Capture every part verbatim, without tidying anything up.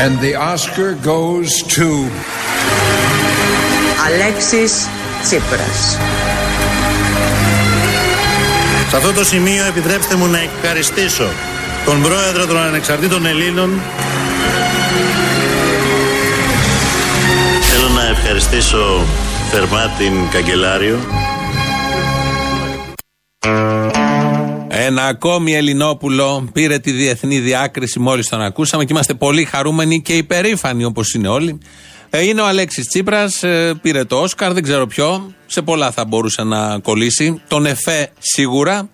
And the Oscar goes to Αλέξης Τσίπρας. Σε αυτό το σημείο επιτρέψτε μου να ευχαριστήσω τον πρόεδρο των Ανεξαρτήτων Ελλήνων. Θέλω να ευχαριστήσω θερμά την καγκελάριο. Ένα ακόμη Ελληνόπουλο πήρε τη διεθνή διάκριση, μόλις τον ακούσαμε, και είμαστε πολύ χαρούμενοι και υπερήφανοι, όπως είναι όλοι. Είναι ο Αλέξης Τσίπρας, πήρε το Όσκαρ, δεν ξέρω ποιο, σε πολλά θα μπορούσε να κολλήσει. Τον εφέ σίγουρα,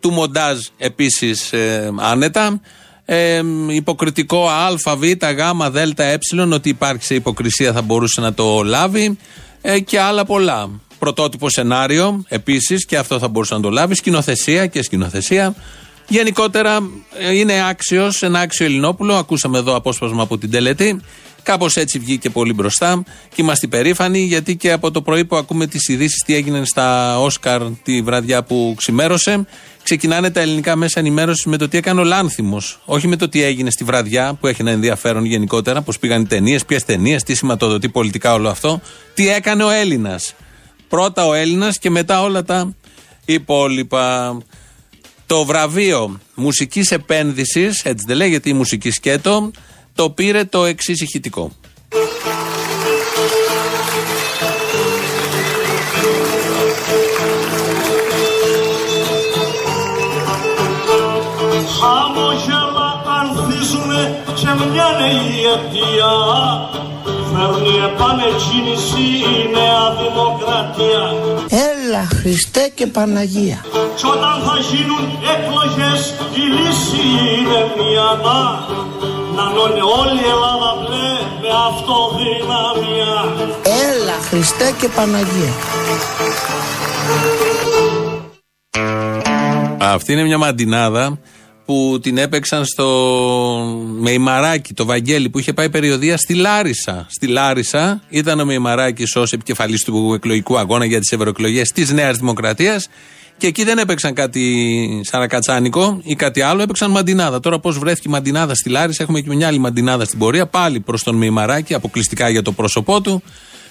του μοντάζ επίσης ε, άνετα. Ε, υποκριτικό α, β, γ, δ, ε, ότι υπάρχει σε υποκρισία θα μπορούσε να το λάβει ε, και άλλα πολλά. Πρωτότυπο σενάριο επίσης, και αυτό θα μπορούσε να το λάβει. Σκηνοθεσία και σκηνοθεσία. Γενικότερα είναι άξιος, ένα άξιο Ελληνόπουλο. Ακούσαμε εδώ απόσπασμα από την τελετή. Κάπως έτσι βγήκε πολύ μπροστά και είμαστε περήφανοι, γιατί και από το πρωί που ακούμε τις ειδήσεις τι έγινε στα Όσκαρ τη βραδιά που ξημέρωσε, ξεκινάνε τα ελληνικά μέσα ενημέρωσης με το τι έκανε ο Λάνθιμος. Όχι με το τι έγινε στη βραδιά, που έχει ένα ενδιαφέρον γενικότερα, πώς πήγαν οι ταινίες, ποιες ταινίες, τι σηματοδοτεί πολιτικά όλο αυτό. Τι έκανε ο Έλληνας. Πρώτα ο Έλληνας και μετά όλα τα υπόλοιπα. Το βραβείο μουσικής επένδυσης, έτσι δεν λέγεται η μουσική σκέτο, το πήρε το εξής ηχητικό. Χαμογέλα ανθίζουνε και μια νέα αιτία φέρνει επανεκκίνηση η Νέα Δημοκρατία. Έλα Χριστέ και Παναγία. Κι όταν θα γίνουν εκλογές η λύση είναι μια δά. Να λώνει όλη η Ελλάδα μπλε με αυτοδυναμία. Έλα Χριστέ και Παναγία. Αυτή είναι μια μαντινάδα που την έπαιξαν στο Μεϊμαράκη, το Βαγγέλη, που είχε πάει περιοδεία στη Λάρισα. Στη Λάρισα ήταν ο Μεϊμαράκης ως επικεφαλής του εκλογικού αγώνα για τις ευρωεκλογές της Νέας Δημοκρατίας. Και εκεί δεν έπαιξαν κάτι σαρακατσάνικο ή κάτι άλλο, έπαιξαν μαντινάδα. Τώρα πώς βρέθηκε η μαντινάδα στη Λάρισα, έχουμε και μια άλλη μαντινάδα στην πορεία, πάλι προς τον Μεϊμαράκη, αποκλειστικά για το πρόσωπό του.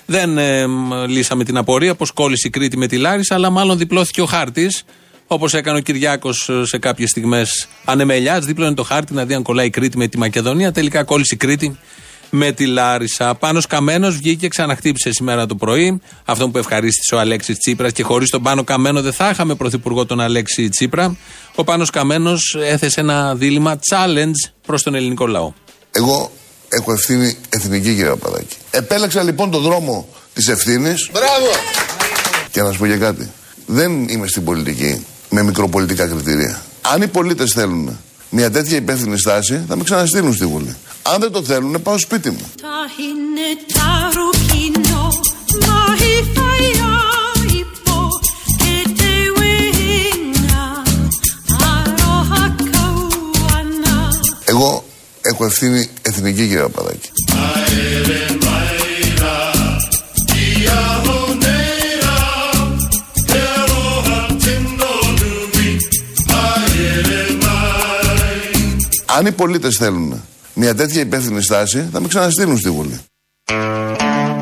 Δεν ε, λύσαμε την απορία πώς κόλλησε η Κρήτη με τη Λάρισα, αλλά μάλλον διπλώθηκε ο χάρτης, όπως έκανε ο Κυριάκος σε κάποιες στιγμές ανεμελιάς. Δίπλωνε το χάρτη να δει αν κολλάει η Κρήτη με τη Μακεδονία. Τελικά κόλλησε η Κρήτη με τη Λάρισα. Πάνος Καμένος βγήκε, ξαναχτύπησε σήμερα το πρωί. Αυτό που ευχαρίστησε ο Αλέξης Τσίπρας, και χωρίς τον Πάνο Καμένο δεν θα είχαμε πρωθυπουργό τον Αλέξη Τσίπρα. Ο Πάνος Καμένος έθεσε ένα δίλημμα, challenge προς τον ελληνικό λαό. Εγώ έχω ευθύνη εθνική, κύριε Παπαδάκη. Επέλεξα λοιπόν τον δρόμο της ευθύνης. Μπράβο! Και να σου πω και κάτι. Δεν είμαι στην πολιτική με μικροπολιτικά κριτήρια. Αν οι πολίτες θέλουν μια τέτοια υπεύθυνη στάση, θα με ξαναστείλουν στη Βουλή. Αν δεν το θέλουν, πάω σπίτι μου. Εγώ έχω ευθύνη εθνική, κύριε Παπαδάκη. Αν οι πολίτες θέλουν μια τέτοια υπεύθυνη στάση, θα με ξαναστείλουν στη Βουλή.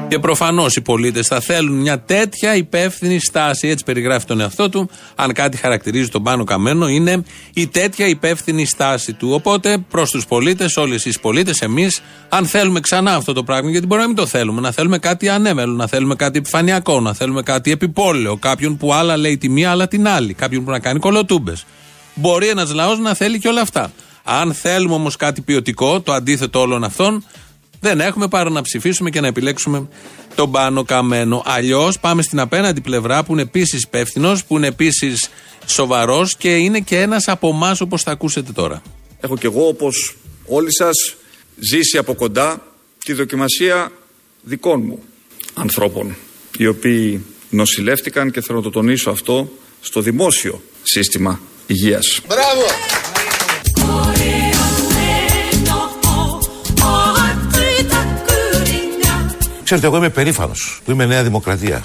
Και προφανώς οι πολίτες θα θέλουν μια τέτοια υπεύθυνη στάση. Έτσι περιγράφει τον εαυτό του. Αν κάτι χαρακτηρίζει τον Πάνο Καμένο, είναι η τέτοια υπεύθυνη στάση του. Οπότε προς τους πολίτες, όλοι εσείς πολίτες, εμείς, αν θέλουμε ξανά αυτό το πράγμα, γιατί μπορεί να μην το θέλουμε, να θέλουμε κάτι ανέμελο, να θέλουμε κάτι επιφανειακό, να θέλουμε κάτι επιπόλαιο, κάποιον που άλλα λέει τη μία, άλλα την άλλη, κάποιον που να κάνει κολοτούμπες. Μπορεί ένας λαός να θέλει και όλα αυτά. Αν θέλουμε όμως κάτι ποιοτικό, το αντίθετο όλων αυτών, δεν έχουμε παρά να ψηφίσουμε και να επιλέξουμε τον Πάνο Καμένο. Αλλιώς πάμε στην απέναντι πλευρά, που είναι επίσης υπεύθυνος, που είναι επίσης σοβαρός και είναι και ένας από εμάς, όπως θα ακούσετε τώρα. Έχω κι εγώ, όπως όλοι σας, ζήσει από κοντά τη δοκιμασία δικών μου ανθρώπων, οι οποίοι νοσηλεύτηκαν, και θέλω να το τονίσω αυτό, στο δημόσιο σύστημα υγείας. Μπράβο! Ξέρετε, εγώ είμαι περήφανος που είμαι Νέα Δημοκρατία.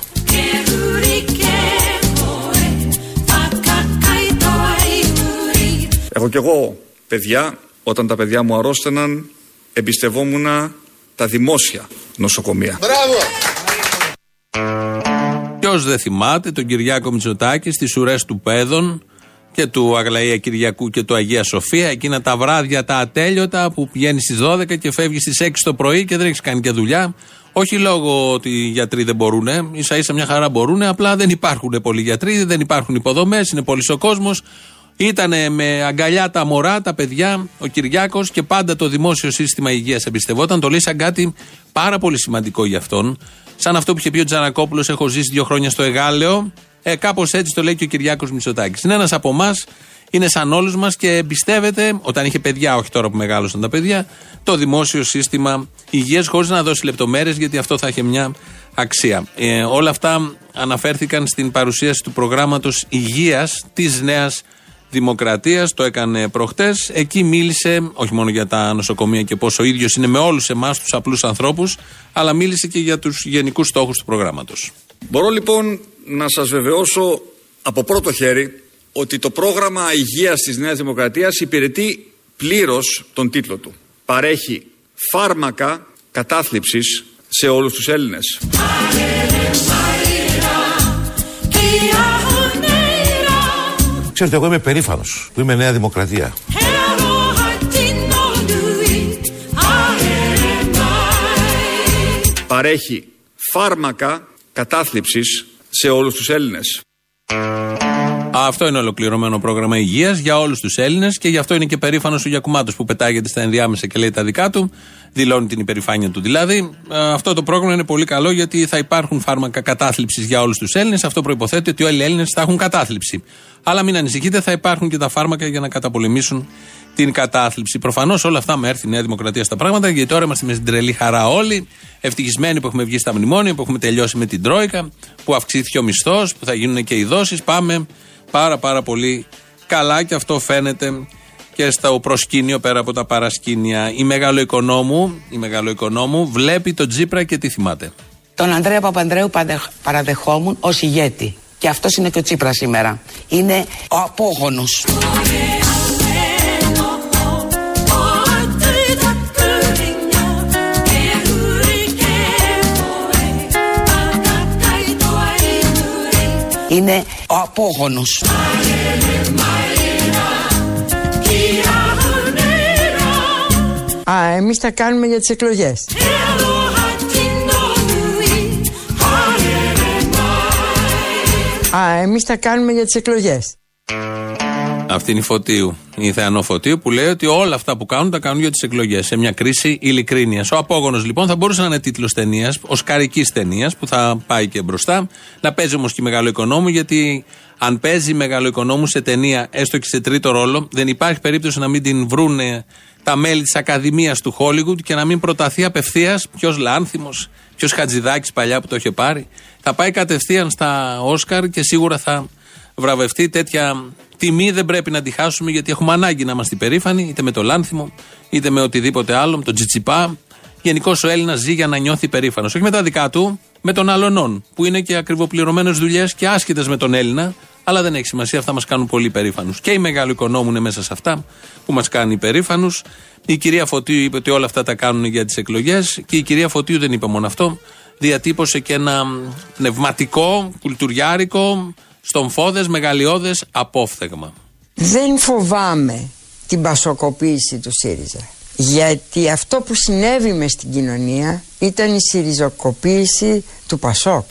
Έχω κι εγώ παιδιά. Όταν τα παιδιά μου αρρώστεναν, εμπιστευόμουνα τα δημόσια νοσοκομεία. Μπράβο! Ποιος δεν θυμάται τον Κυριάκο Μητσοτάκη στις ουρές του Πέδων και του Αγλαία Κυριακού και του Αγία Σοφία, εκείνα τα βράδια τα ατέλειωτα που πηγαίνει στις δώδεκα και φεύγει στις έξι το πρωί και δεν έχει κάνει και δουλειά. Όχι λόγω ότι οι γιατροί δεν μπορούν, ίσα ίσα μια χαρά μπορούν, απλά δεν υπάρχουν πολλοί γιατροί, δεν υπάρχουν υποδομές, είναι πολύς ο κόσμος. Ήτανε με αγκαλιά τα μωρά, τα παιδιά, ο Κυριάκος και πάντα το δημόσιο σύστημα υγείας εμπιστευόταν. Το λέει σαν κάτι πάρα πολύ σημαντικό για αυτόν. Σαν αυτό που είχε πει ο Τζανακόπουλος, έχω ζήσει δύο χρόνια στο Εγάλαιο. Ε, κάπως έτσι το λέει και ο Κυριάκος Μητσοτάκης. Είναι ένας από εμάς, είναι σαν όλους μας και εμπιστεύεται, όταν είχε παιδιά, όχι τώρα που μεγάλωσαν τα παιδιά, το δημόσιο σύστημα υγείας, χωρίς να δώσει λεπτομέρειες, γιατί αυτό θα είχε μια αξία. Ε, όλα αυτά αναφέρθηκαν στην παρουσίαση του προγράμματος υγείας της Νέας Δημοκρατίας, το έκανε προχτές. Εκεί μίλησε όχι μόνο για τα νοσοκομεία και πόσο ο ίδιος είναι με όλους εμάς τους απλούς ανθρώπους, αλλά μίλησε και για τους γενικούς στόχους του προγράμματος. Μπορώ λοιπόν να σας βεβαιώσω από πρώτο χέρι ότι το πρόγραμμα υγείας της Νέας Δημοκρατίας υπηρετεί πλήρως τον τίτλο του. Παρέχει φάρμακα κατάθλιψης σε όλους τους Έλληνες. Ξέρετε, εγώ είμαι περήφανος που είμαι Νέα Δημοκρατία. Παρέχει φάρμακα κατάθλιψης σε όλους τους Έλληνες. Αυτό είναι ολοκληρωμένο πρόγραμμα υγείας για όλους τους Έλληνες και γι' αυτό είναι και περήφανος ο Γιακουμάτος που πετάγεται στα ενδιάμεσα και λέει τα δικά του, δηλώνει την υπερηφάνεια του δηλαδή. Αυτό το πρόγραμμα είναι πολύ καλό γιατί θα υπάρχουν φάρμακα κατάθλιψης για όλους τους Έλληνες. Αυτό προϋποθέτει ότι όλοι οι Έλληνες θα έχουν κατάθλιψη. Αλλά μην ανησυχείτε, θα υπάρχουν και τα φάρμακα για να καταπολεμήσουν την κατάθλιψη. Προφανώς όλα αυτά με έρθει η Νέα Δημοκρατία στα πράγματα, γιατί τώρα είμαστε με στην τρελή χαρά όλοι, ευτυχισμένοι που έχουμε βγει στα μνημόνια, που έχουμε τελειώσει με την Τρόικα, που αυξήθηκε ο μισθός, που θα γίνουν και οι δόσεις. Πάμε πάρα πάρα πολύ καλά και αυτό φαίνεται και στο προσκήνιο πέρα από τα παρασκήνια. Η Μεγαλοοικονόμου, η Μεγαλοοικονόμου βλέπει τον Τσίπρα και τι θυμάται. Τον Ανδρέα Παπανδρέου παραδεχόμουν ως ηγέτη. Και αυτός είναι και ο Τσίπρας σήμερα. Είναι ο απόγονος. Είναι ο απόγονος. Α, εμείς τα κάνουμε για τις εκλογές. Α, εμείς τα κάνουμε για τις εκλογές. Αυτή είναι η Φωτίου, η Θεανώ Φωτίου, που λέει ότι όλα αυτά που κάνουν τα κάνουν για τις εκλογές. Σε μια κρίση ειλικρίνειας. Ο απόγονος λοιπόν θα μπορούσε να είναι τίτλος ταινίας, οσκαρικής ταινίας, που θα πάει και μπροστά. Να παίζει όμως και Μεγαλοοικονόμου, γιατί αν παίζει Μεγαλοοικονόμου σε ταινία, έστω και σε τρίτο ρόλο, δεν υπάρχει περίπτωση να μην την βρούνε τα μέλη της Ακαδημίας του Χόλιγουντ και να μην προταθεί απευθείας ποιος Λάνθιμος, ποιος Χατζηδάκης παλιά που το είχε πάρει. Θα πάει κατευθείαν στα Όσκαρ και σίγουρα θα βραβευτεί. Τέτοια τιμή δεν πρέπει να τη χάσουμε, γιατί έχουμε ανάγκη να είμαστε υπερήφανοι, είτε με το Λάνθιμο, είτε με οτιδήποτε άλλο, με τον Τσιτσιπά. Γενικώς ο Έλληνας ζει για να νιώθει υπερήφανος. Όχι με τα δικά του, με των αλλωνών, που είναι και ακριβοπληρωμένες δουλειές και άσχετες με τον Έλληνα, αλλά δεν έχει σημασία, αυτά μας κάνουν πολύ υπερήφανους. Και η Μεγαλοοικονόμου είναι μέσα σε αυτά που μας κάνει υπερήφανους. Η κυρία Φωτίου είπε ότι όλα αυτά τα κάνουν για τις εκλογές και η κυρία Φωτίου δεν είπε μόνο αυτό. Διατύπωσε και ένα πνευματικό, κουλτουριάρικο, στον φώδες μεγαλειώδες απόφθεγμα. Δεν φοβάμαι την πασοκοποίηση του ΣΥΡΙΖΑ, γιατί αυτό που συνέβη μες στην κοινωνία ήταν η ΣΥΡΙΖΑκοποίηση του ΠΑΣΟΚ.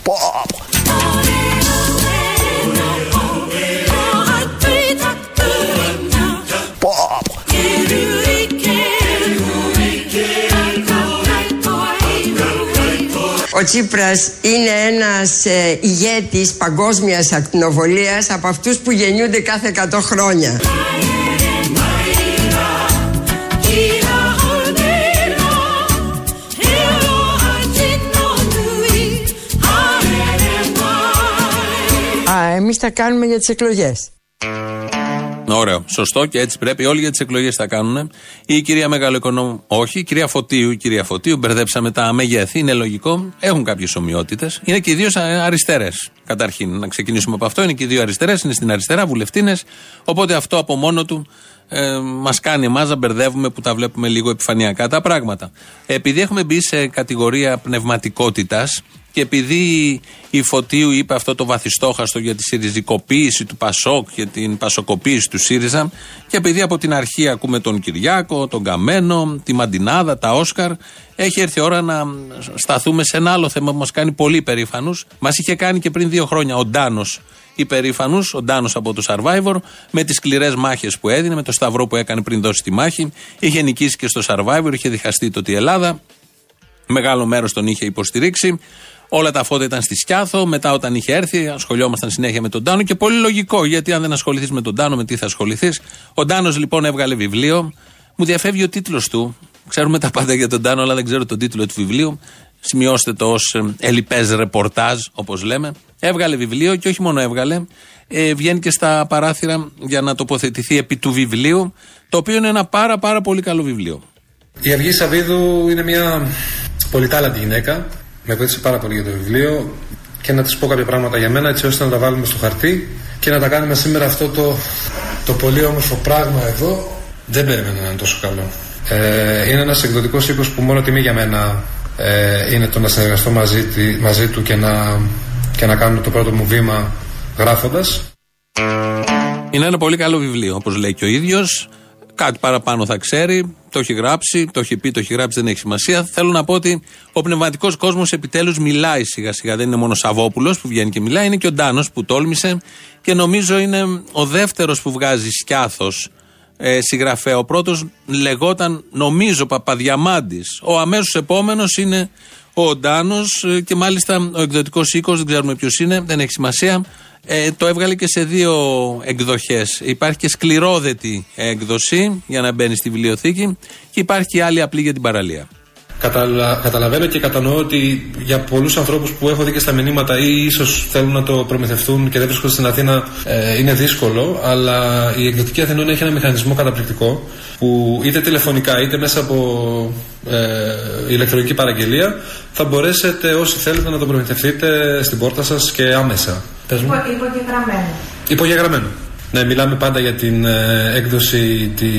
Ο Τσίπρας είναι ένας ε, ηγέτης παγκόσμιας ακτινοβολίας, από αυτούς που γεννιούνται κάθε εκατό χρόνια. Α, εμείς τα κάνουμε για τις εκλογές. Ωραίο, σωστό και έτσι πρέπει. Όλοι για τις εκλογές τα κάνουν. Η κυρία Μεγαλοοικονόμου, όχι, η κυρία Φωτίου, η κυρία Φωτίου, μπερδέψαμε τα μεγέθη, είναι λογικό. Έχουν κάποιες ομοιότητες. Είναι και οι δύο αριστερές. Καταρχήν, να ξεκινήσουμε από αυτό. Είναι και οι δύο αριστερές, είναι στην αριστερά, βουλευτίνες. Οπότε αυτό από μόνο του ε, μας κάνει εμάς να μπερδεύουμε που τα βλέπουμε λίγο επιφανειακά τα πράγματα. Επειδή έχουμε μπει σε κατηγορία πνευματικότητας και επειδή η Φωτίου είπε αυτό το βαθιστόχαστο για τη συριζικοποίηση του Πασόκ και την πασοκοποίηση του ΣΥΡΙΖΑ, και επειδή από την αρχή ακούμε τον Κυριάκο, τον Καμένο, τη Μαντινάδα, τα Όσκαρ, έχει έρθει η ώρα να σταθούμε σε ένα άλλο θέμα που μας κάνει πολύ περήφανους. Μας είχε κάνει και πριν δύο χρόνια ο Ντάνος υπερήφανους, ο Ντάνος από το Survivor, με τις σκληρές μάχες που έδινε, με το σταυρό που έκανε πριν δώσει τη μάχη. Είχε νικήσει και στο Survivor, είχε διχαστεί τότε η Ελλάδα. Μεγάλο μέρος τον είχε υποστηρίξει. Όλα τα φώτα ήταν στη Σκιάθο. Μετά, όταν είχε έρθει, ασχολιόμασταν συνέχεια με τον Ντάνο. Και πολύ λογικό, γιατί αν δεν ασχοληθείς με τον Ντάνο, με τι θα ασχοληθείς. Ο Ντάνος λοιπόν έβγαλε βιβλίο. Μου διαφεύγει ο τίτλος του. Ξέρουμε τα πάντα για τον Ντάνο, αλλά δεν ξέρω τον τίτλο του βιβλίου. Σημειώστε το ως ελλιπές ρεπορτάζ, όπως λέμε. Έβγαλε βιβλίο και όχι μόνο έβγαλε, ε, βγαίνει και στα παράθυρα για να τοποθετηθεί επί του βιβλίου, το οποίο είναι ένα πάρα, πάρα πολύ καλό βιβλίο. Η Αυγή Σαββίδου είναι μια πολυτάλαντη γυναίκα. Με βοήθησε πάρα πολύ για το βιβλίο και να της πω κάποια πράγματα για μένα, έτσι ώστε να τα βάλουμε στο χαρτί και να τα κάνουμε σήμερα αυτό το, το πολύ όμορφο πράγμα εδώ. Δεν περίμενα να είναι τόσο καλό. Ε, είναι ένας εκδοτικός οίκος που μόνο τιμή για μένα ε, είναι το να συνεργαστώ μαζί, τη, μαζί του και να, και να κάνω το πρώτο μου βήμα γράφοντας. Είναι ένα πολύ καλό βιβλίο, όπως λέει και ο ίδιος. Κάτι παραπάνω θα ξέρει, το έχει γράψει, το έχει πει, το έχει γράψει, δεν έχει σημασία. Θέλω να πω ότι ο πνευματικός κόσμος επιτέλους μιλάει σιγά σιγά. Δεν είναι μόνο ο Σαββόπουλος που βγαίνει και μιλάει, είναι και ο Ντάνος που τόλμησε και νομίζω είναι ο δεύτερος που βγάζει σκιάθος ε, συγγραφέα. Ο πρώτος λεγόταν, νομίζω, Παπαδιαμάντης. Ο αμέσως επόμενος είναι ο Ντάνος και μάλιστα ο εκδοτικός οίκος, δεν ξέρουμε ποιος είναι, δεν έχει σημασία. Ε, το έβγαλε και σε δύο εκδοχές. Υπάρχει και σκληρόδετη έκδοση για να μπαίνει στη βιβλιοθήκη και υπάρχει και άλλη απλή για την παραλία. Καταλα... Καταλαβαίνω και κατανοώ ότι για πολλούς ανθρώπους που έχω δει και στα μηνύματα ή ίσως θέλουν να το προμηθευτούν και δεν βρίσκονται στην Αθήνα ε, είναι δύσκολο, αλλά η εκδοτική Αθηνών έχει ένα μηχανισμό καταπληκτικό που είτε τηλεφωνικά είτε μέσα από ε, ηλεκτρονική παραγγελία θα μπορέσετε όσοι θέλετε να το προμηθευτείτε στην πόρτα σας και άμεσα. Υπογεγραμμένο. Υπογεγραμμένο. Ναι, μιλάμε πάντα για την ε, έκδοση τη,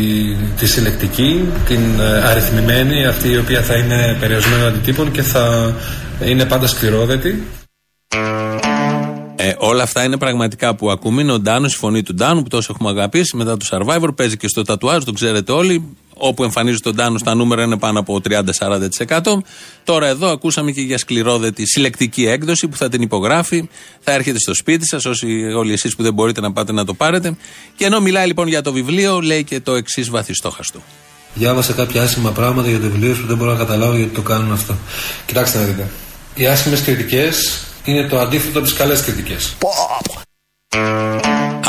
τη συλλεκτική, την ε, αριθμημένη, αυτή η οποία θα είναι περιορισμένων αντιτύπων και θα είναι πάντα σκληρόδετη. Ε, όλα αυτά είναι πραγματικά που ακούμε. Είναι ο Ντάνος, η φωνή του Ντάνου που τόσο έχουμε αγαπήσει μετά το Survivor. Παίζει και στο τατουάζ, το ξέρετε όλοι. Όπου εμφανίζει τον Ντάνο, τα νούμερα είναι πάνω από τριάντα με σαράντα τοις εκατό. Τώρα εδώ ακούσαμε και για σκληρόδετη συλλεκτική έκδοση που θα την υπογράφει. Θα έρχεται στο σπίτι σας, όσοι όλοι εσείς που δεν μπορείτε να πάτε να το πάρετε. Και ενώ μιλάει λοιπόν για το βιβλίο, λέει και το εξής βαθιστόχαστο. Διάβασα κάποια άσχημα πράγματα για το βιβλίο που δεν μπορώ να καταλάβω γιατί το κάνουν αυτό. Κοιτάξτε να δείτε. Οι άσχημες κριτικές είναι το αντίθετο από τις καλές κριτικές.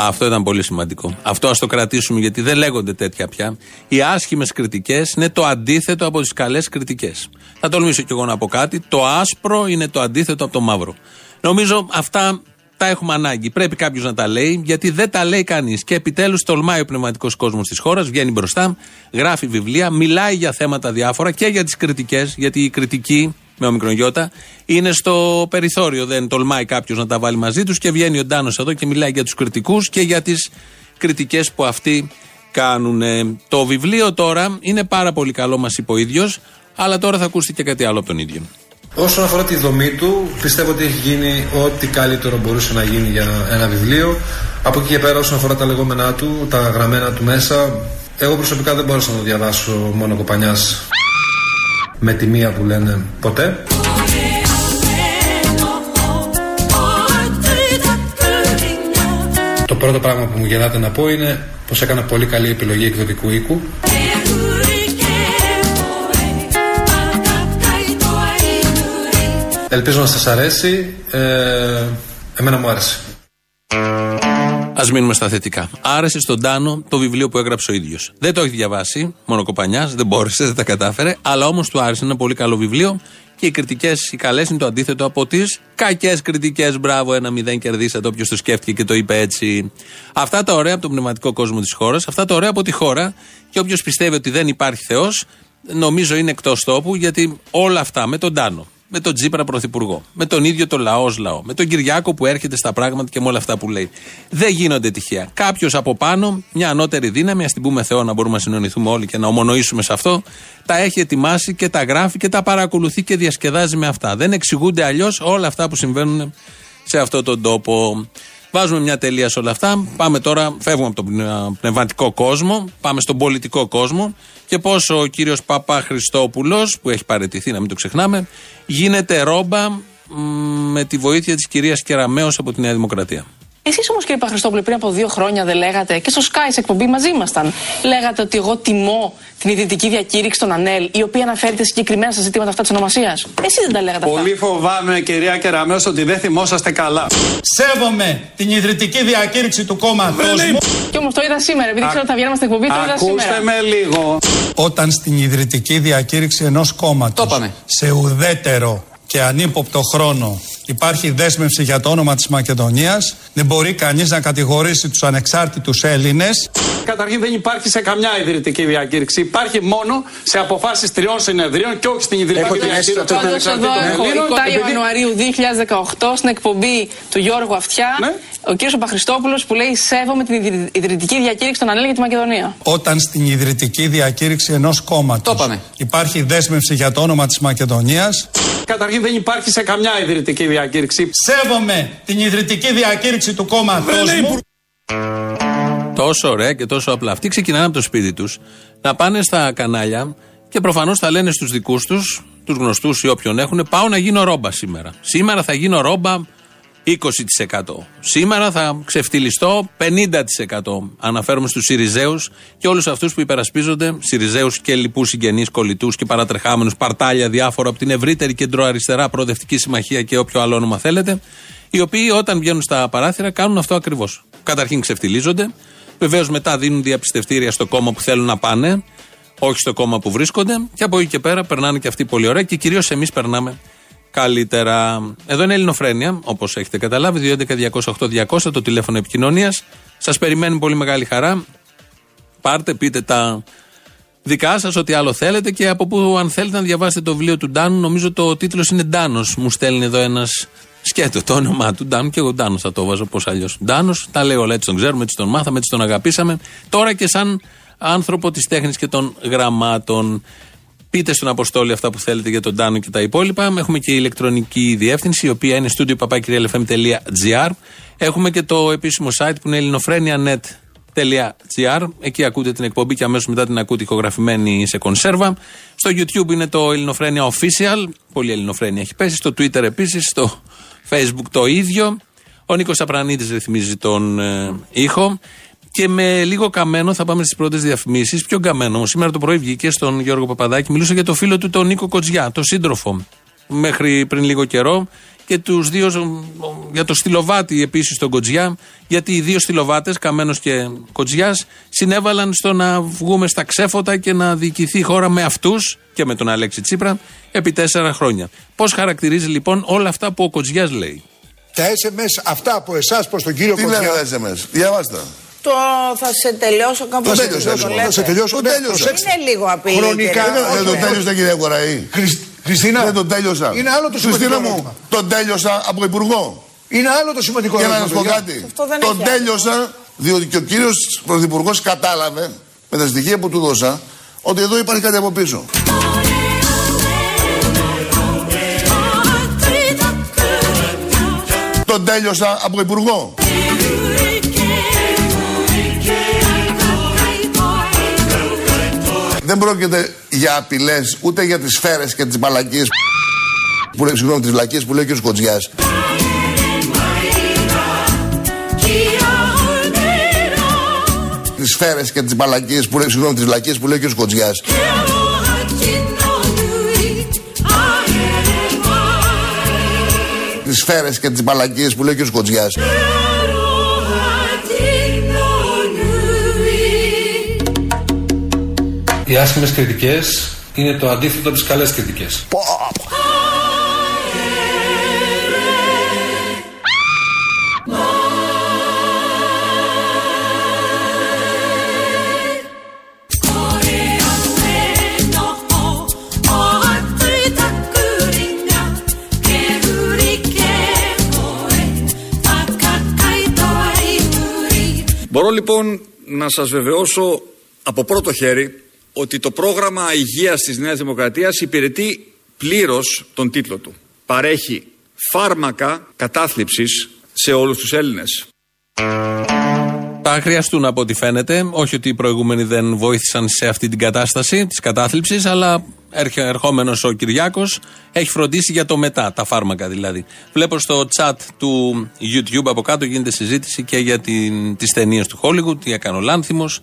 Αυτό ήταν πολύ σημαντικό. Αυτό ας το κρατήσουμε γιατί δεν λέγονται τέτοια πια. Οι άσχημες κριτικές είναι το αντίθετο από τις καλές κριτικές. Θα τολμήσω κι εγώ να πω κάτι. Το άσπρο είναι το αντίθετο από το μαύρο. Νομίζω αυτά τα έχουμε ανάγκη. Πρέπει κάποιος να τα λέει, γιατί δεν τα λέει κανείς. Και επιτέλους τολμάει ο πνευματικός κόσμος της χώρας, βγαίνει μπροστά, γράφει βιβλία, μιλάει για θέματα διάφορα και για τις κριτικές, γιατί η κριτική. Με όμικρον γιώτα, είναι στο περιθώριο. Δεν τολμάει κάποιος να τα βάλει μαζί τους και βγαίνει ο Ντάνος εδώ και μιλάει για τους κριτικούς και για τις κριτικές που αυτοί κάνουν. Το βιβλίο τώρα είναι πάρα πολύ καλό, μας είπε ο ίδιος, αλλά τώρα θα ακούσει και κάτι άλλο από τον ίδιο. Όσον αφορά τη δομή του, πιστεύω ότι έχει γίνει ό,τι καλύτερο μπορούσε να γίνει για ένα βιβλίο. Από εκεί και πέρα, όσον αφορά τα λεγόμενά του, τα γραμμένα του μέσα, εγώ προσωπικά δεν μπορούσα να το διαβάσω μόνο κοπανιάς. Με τη μία που λένε ποτέ. Το πρώτο πράγμα που μου γελάτε να πω είναι πως έκανα πολύ καλή επιλογή εκδοτικού οίκου. Ελπίζω να σας αρέσει. Ε, εμένα μου άρεσε. Ας μείνουμε στα θετικά. Άρεσε στον Τάνο το βιβλίο που έγραψε ο ίδιος. Δεν το έχει διαβάσει, μόνο κοπανιάς, δεν μπόρεσε, δεν τα κατάφερε, αλλά όμως του άρεσε, ένα πολύ καλό βιβλίο και οι κριτικές, οι καλές είναι το αντίθετο από τις κακές κριτικές. Μπράβο, ένα μηδέν κερδίσατε, όποιος το σκέφτηκε και το είπε έτσι. Αυτά τα ωραία από τον πνευματικό κόσμο της χώρας, αυτά τα ωραία από τη χώρα και όποιος πιστεύει ότι δεν υπάρχει Θεός, νομίζω είναι εκτός τόπου, γιατί όλα αυτά με τον Τάνο, με τον Τσίπρα πρωθυπουργό, με τον ίδιο το λαός λαό, με τον Κυριάκο που έρχεται στα πράγματα και με όλα αυτά που λέει. Δεν γίνονται τυχαία. Κάποιος από πάνω, μια ανώτερη δύναμη, ας την πούμε Θεό να μπορούμε να συνονιθούμε όλοι και να ομονοήσουμε σε αυτό, τα έχει ετοιμάσει και τα γράφει και τα παρακολουθεί και διασκεδάζει με αυτά. Δεν εξηγούνται αλλιώς όλα αυτά που συμβαίνουν σε αυτόν τον τόπο. Βάζουμε μια τελεία σε όλα αυτά. Πάμε τώρα, φεύγουμε από τον πνευματικό κόσμο, πάμε στον πολιτικό κόσμο και πώς ο κύριος Παπαχριστόπουλος, που έχει παραιτηθεί, να μην το ξεχνάμε, γίνεται ρόμπα με τη βοήθεια της κυρίας Κεραμέως από τη Νέα Δημοκρατία. Εσείς όμως, κύριε Παπαχριστόπουλε, πριν από δύο χρόνια δεν λέγατε, και στο Sky, σε εκπομπή μαζί ήμασταν, λέγατε ότι εγώ τιμώ την ιδρυτική διακήρυξη των ΑΝΕΛ, η οποία αναφέρεται συγκεκριμένα στα ζητήματα αυτά της ονομασίας. Εσείς δεν τα λέγατε αυτά. Πολύ φοβάμαι, κυρία Κεραμέως, ότι δεν θυμόσαστε καλά. Σέβομαι την ιδρυτική διακήρυξη του κόμματός μου. Και όμως το είδα σήμερα, επειδή ξέρω ότι θα βγαίνουμε στην εκπομπή, το είδα σήμερα. Ακούστε με λίγο. Όταν στην ιδρυτική διακήρυξη ενός κόμματος, σε ουδέτερο και ανύποπτο χρόνο, υπάρχει δέσμευση για το όνομα της Μακεδονίας, δεν μπορεί κανείς να κατηγορήσει τους ανεξάρτητους Έλληνες. Καταρχήν δεν υπάρχει σε καμιά ιδρυτική διακήρυξη. Υπάρχει μόνο σε αποφάσεις τριών συνεδρίων και όχι στην ιδρυτική διακήρυξη. Πάντως εδώ έχω είκοσι Ιανουαρίου δύο χιλιάδες δεκαοκτώ στην εκπομπή του Γιώργου Αυτιά, ναι, ο κ. Παπαχριστόπουλος που λέει «Σέβομαι την ιδρυτική διακήρυξη των ΑΝΕΛ για τη Μακεδονία». Όταν στην ιδρυτική διακήρυξη ενός κόμματος υπάρχει δέσμευση για το όνομα της Μακεδονίας. Καταρχήν δεν υπάρχει σε καμιά ιδρυτική διακήρυξη. Σέβομαι την ιδρυτική διακήρυξη του κόμματός μου. Τόσο ωραία και τόσο απλά. Αυτοί ξεκινάνε από το σπίτι τους να πάνε στα κανάλια και προφανώς θα λένε στους δικούς τους, τους γνωστούς ή όποιον έχουν, πάω να γίνω ρόμπα σήμερα. Σήμερα θα γίνω ρόμπα είκοσι τοις εκατό. Σήμερα θα ξεφτυλιστώ πενήντα τοις εκατό. Αναφέρομαι στους Συριζέους και όλους αυτούς που υπερασπίζονται, Συριζέους και λοιπούς συγγενείς, κολλητούς και παρατρεχάμενους, παρτάλια διάφορα από την ευρύτερη κεντροαριστερά προοδευτική συμμαχία και όποιο άλλο όνομα θέλετε, οι οποίοι όταν βγαίνουν στα παράθυρα κάνουν αυτό ακριβώς. Καταρχήν ξεφτυλίζονται. Βεβαίως μετά δίνουν διαπιστευτήρια στο κόμμα που θέλουν να πάνε, όχι στο κόμμα που βρίσκονται, και από εκεί και πέρα περνάνε και αυτοί πολύ ωραία και κυρίως εμείς περνάμε καλύτερα. Εδώ είναι Ελληνοφρένεια, όπως έχετε καταλάβει, δύο έντεκα διακόσια οκτώ διακόσια, το τηλέφωνο επικοινωνίας. Σας περιμένει πολύ μεγάλη χαρά. Πάρτε, πείτε τα δικά σας, ό,τι άλλο θέλετε, και από που αν θέλετε να διαβάσετε το βιβλίο του Ντάνου, νομίζω το τίτλος είναι Ντάνος. Μου στέλνει εδώ ένας. Σκέτο το όνομά του Ντάνου και εγώ Ντάνος θα το βάζω, πώς αλλιώς. Ντάνος, τα λέει όλα, έτσι τον ξέρουμε, έτσι τον μάθαμε, έτσι τον αγαπήσαμε. Τώρα και σαν άνθρωπο της τέχνης και των γραμμάτων. Πείτε στον Αποστόλη αυτά που θέλετε για τον Ντάνο και τα υπόλοιπα. Έχουμε και η ηλεκτρονική διεύθυνση, η οποία είναι studio παπάκι ελ εφ εμ τελεία τζι άρ. Έχουμε και το επίσημο site που είναι ελληνοφρένια τελεία net τελεία τζι άρ. Εκεί ακούτε την εκπομπή και αμέσως μετά την ακούτε ηχογραφημένη σε κονσέρβα. Στο YouTube είναι το Ελληνοφρένια Official. Πολύ Ελληνοφρένια έχει πέσει. Στο Twitter επίσης, στο Facebook το ίδιο. Ο Νίκος Απρανίτης ρυθμίζει τον ε, ήχο. Και με λίγο καμένο θα πάμε στις πρώτες διαφημίσεις. Πιο καμένο. Σήμερα το πρωί βγήκε στον Γιώργο Παπαδάκη. Μιλούσε για το φίλο του τον Νίκο Κοτζιά, τον σύντροφο, μέχρι πριν λίγο καιρό. Και τους δύο, για το στυλοβάτη επίσης τον Κοτζιά, γιατί οι δύο στυλοβάτες, Καμένος και Κοτζιάς, συνέβαλαν στο να βγούμε στα ξέφωτα και να διοικηθεί η χώρα με αυτούς και με τον Αλέξη Τσίπρα επί τέσσερα χρόνια. Πώς χαρακτηρίζει λοιπόν όλα αυτά που ο Κοτζιάς λέει? Τα ες εμ ες αυτά από εσάς προς τον κύριο Κοτζιά. Τι λένε τα ες εμ ες, διαβάστε. Το θα σε τελειώσω κάπως. Το τέλειωσα. Θα σε τελειώσω. Είναι λίγο απειλή. Χρονικά δεν το τέλειωσα, κύριε Κοραή. Χριστίνα, δεν τον τέλειωσα. Είναι άλλο το σημαντικό. Χριστίνα μου, τον τέλειωσα από υπουργό. Είναι άλλο το σημαντικό. Για να σας πω κάτι. Τον τέλειωσα διότι και ο κύριος πρωθυπουργός κατάλαβε με τα στοιχεία που του δώσα ότι εδώ υπάρχει κάτι από πίσω. Τον τέλειωσα από υπουργό. Δεν πρόκειται για απειλές, ούτε για τις σφαίρες και τις μαλακίες που λέει, συγγνώμη, τις βλακίες που λέει ο κ. Κοτζιάς. Τις σφαίρες και τις μαλακίες που λέει, συγγνώμη, τις βλακίες που λέει ο κ. Κοτζιάς. Τις σφαίρες και τις μαλακίες που λέει ο κ. Κοτζιάς. Οι άσχημες κριτικές είναι το αντίθετο από τις καλές κριτικές. Μπορώ λοιπόν να σας βεβαιώσω από πρώτο χέρι ότι το πρόγραμμα υγείας της Νέας Δημοκρατίας υπηρετεί πλήρως τον τίτλο του. Παρέχει φάρμακα κατάθλιψης σε όλους τους Έλληνες. Θα χρειαστούν από ό,τι φαίνεται. Όχι ότι οι προηγούμενοι δεν βοήθησαν σε αυτή την κατάσταση της κατάθλιψης, αλλά ερχόμενος ο Κυριάκος έχει φροντίσει για το μετά, τα φάρμακα δηλαδή. Βλέπω στο chat του YouTube από κάτω γίνεται συζήτηση και για τις ταινίες του Χόλιγουντ, τι έκανε ο Λάνθιμος,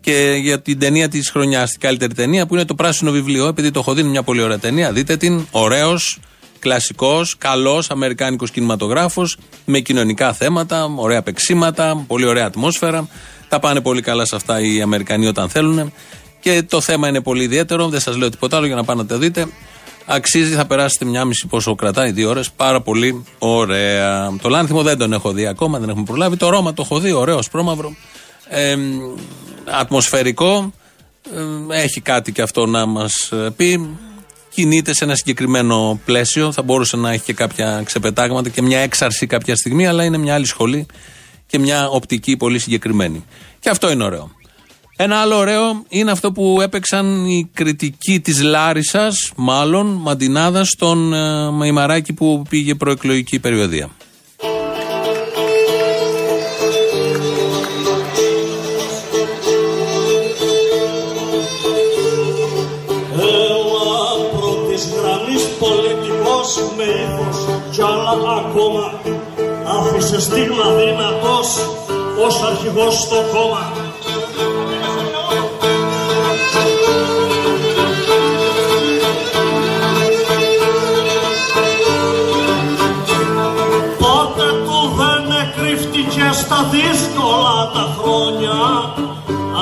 και για την ταινία της χρονιάς, την καλύτερη ταινία που είναι το πράσινο βιβλίο. Επειδή το έχω δει, είναι μια πολύ ωραία ταινία. Δείτε την, ωραίος, κλασικός, καλός αμερικάνικος κινηματογράφος με κοινωνικά θέματα, ωραία παίξηματα, πολύ ωραία ατμόσφαιρα. Τα πάνε πολύ καλά σε αυτά οι Αμερικανοί όταν θέλουν. Και το θέμα είναι πολύ ιδιαίτερο. Δεν σας λέω τίποτα άλλο για να πάνε να τα δείτε. Αξίζει, θα περάσετε μια μισή, πόσο κρατάει, δύο ώρες. Πάρα πολύ ωραία. Το Λάνθιμο δεν τον έχω δει ακόμα, δεν έχουμε προλάβει. Το Ρώμα το έχω δει, ωραίο, πρόμαυρο. Ε, ατμοσφαιρικό. Ε, έχει κάτι και αυτό να μας πει. Κινείται σε ένα συγκεκριμένο πλαίσιο. Θα μπορούσε να έχει και κάποια ξεπετάγματα και μια έξαρση κάποια στιγμή, αλλά είναι μια άλλη σχολή και μια οπτική πολύ συγκεκριμένη. Και αυτό είναι ωραίο. Ένα άλλο ωραίο είναι αυτό που έπαιξαν οι κριτικοί της Λάρισας, μάλλον Μαντινάδα, στον ε, Μεϊμαράκη που πήγε προεκλογική περιοδία. Με ύφος κι άλλα ακόμα άφησε στίγμα δυνατός ως αρχηγός στο κόμμα. Πότε του δεν εκρύφτηκε στα δύσκολα τα χρόνια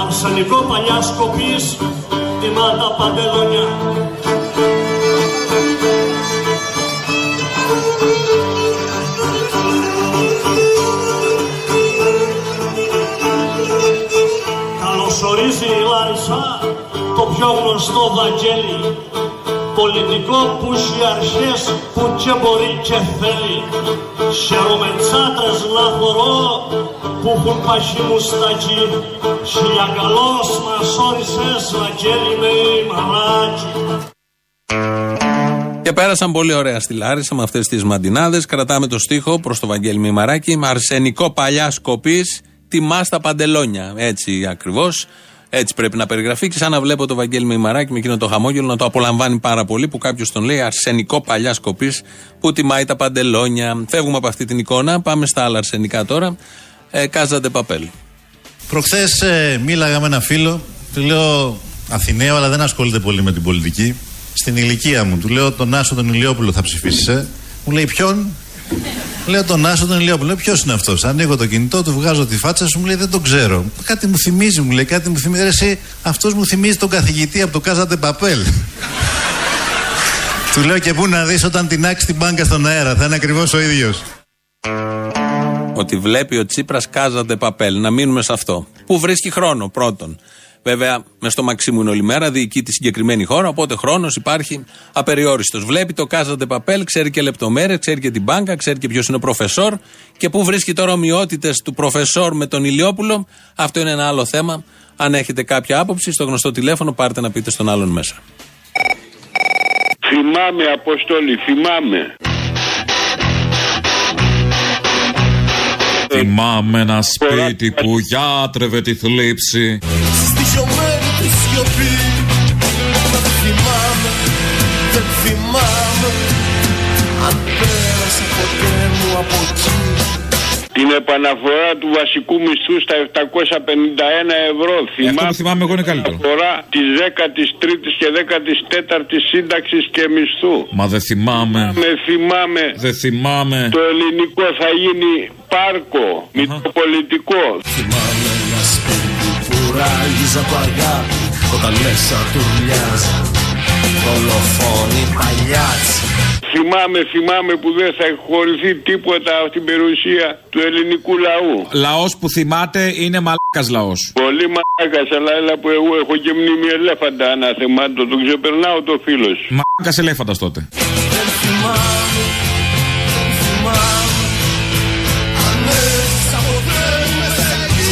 αρσενικό παλιά σκοπής τιμάτα παντελόνια. Καλωσορίζει η Λάρισα το πιο γνωστό Βαγγέλη, πολιτικό που ζει αρχές που και μπορεί και θέλει. Χαίρομαι τσάτρες να χωρώ που έχουν παχύ μουστάκι. Χίλια καλώς μας όρισες Βαγγέλη Μεϊμαράκη. Και πέρασαν πολύ ωραία στη Λάρισα με αυτές τις μαντινάδες. Κρατάμε το στίχο προς το Βαγγέλη Μεϊμαράκη. Αρσενικό παλιά σκοπής, τιμά στα παντελόνια. Έτσι ακριβώς. Έτσι πρέπει να περιγραφεί. Και σαν να βλέπω το Βαγγέλη Μεϊμαράκη με εκείνο το χαμόγελο να το απολαμβάνει πάρα πολύ, που κάποιος τον λέει αρσενικό παλιά σκοπής που τιμάει τα παντελόνια. Φεύγουμε από αυτή την εικόνα. Πάμε στα άλλα αρσενικά τώρα. Ε, Casa de Papel. Προχθές ε, μίλαγα με ένα φίλο. Του λέω Αθηναίο, αλλά δεν ασχολείται πολύ με την πολιτική. Στην ηλικία μου, του λέω τον Άσο τον Ηλιόπουλο θα ψηφίσεις, ε? Μου λέει ποιον? Λέω τον Άσο τον Ηλιόπουλο. Ποιος είναι αυτός? Ανοίγω το κινητό, του βγάζω τη φάτσα, σου μου λέει δεν τον ξέρω. Κάτι μου θυμίζει, μου λέει κάτι μου θυμίζει. Ρε, εσύ, αυτός μου θυμίζει τον καθηγητή από το Casa de Papel. Του λέω και πού να δεις όταν την άξει την μπάνκα στον αέρα, θα είναι ακριβώς ο ίδιος. Ότι βλέπει ο Τσίπρας Casa de Papel, να μείνουμε σε αυτό. Πού βρίσκει χρόνο πρώτον. Βέβαια, με στο Μαξίμου είναι όλη μέρα, διοικεί τη συγκεκριμένη χώρα, οπότε χρόνος υπάρχει απεριόριστος. Βλέπει το Casa de Papel, ξέρει και λεπτομέρειες, ξέρει και την μπάνκα, ξέρει και ποιος είναι ο προφεσόρ. Και πού βρίσκει τώρα ομοιότητες του προφεσόρ με τον Ηλιόπουλο, αυτό είναι ένα άλλο θέμα. Αν έχετε κάποια άποψη, στο γνωστό τηλέφωνο πάρτε να πείτε στον άλλον μέσα. Θυμάμαι, Αποστόλη, θυμάμαι. Θυμάμαι ένα σπίτι που γιατρεύε τη θλίψη. Στοιχειωμένη τη σιωπή. Δεν θυμάμαι, δεν θυμάμαι αν πέρασα ποτέ μου από εκεί. Την επαναφορά του βασικού μισθού στα επτακόσια πενήντα ένα ευρώ. Θυμάμαι, αυτό που θυμάμαι εγώ είναι καλύτερο. Αφορά τη δέκατη τρίτη και δέκατη τέταρτη σύνταξη και μισθού. Μα δεν θυμάμαι. Με θυμάμαι. Δεν θυμάμαι. Το ελληνικό θα γίνει πάρκο, uh-huh. μητροπολιτικό. Θυμάμαι ένα σπίτι που ράγιζα παλιά. Όταν μέσα τουρνιάζα. Δολοφόνη παλιάτσι. Θυμάμαι, θυμάμαι που δεν θα εκχωρηθεί τίποτα από την περιουσία του ελληνικού λαού. Λαός που θυμάται είναι μαλάκας λαός. Πολύ μαλάκας, αλλά έλα που εγώ έχω και μνήμη ελέφαντα αναθεμάτω. Τον ξεπερνάω το φίλο σου. Μαλάκας ελέφαντας τότε. Δεν θυμάμαι, δεν θυμάμαι. Αν μέσα από δεν μέσα εκεί.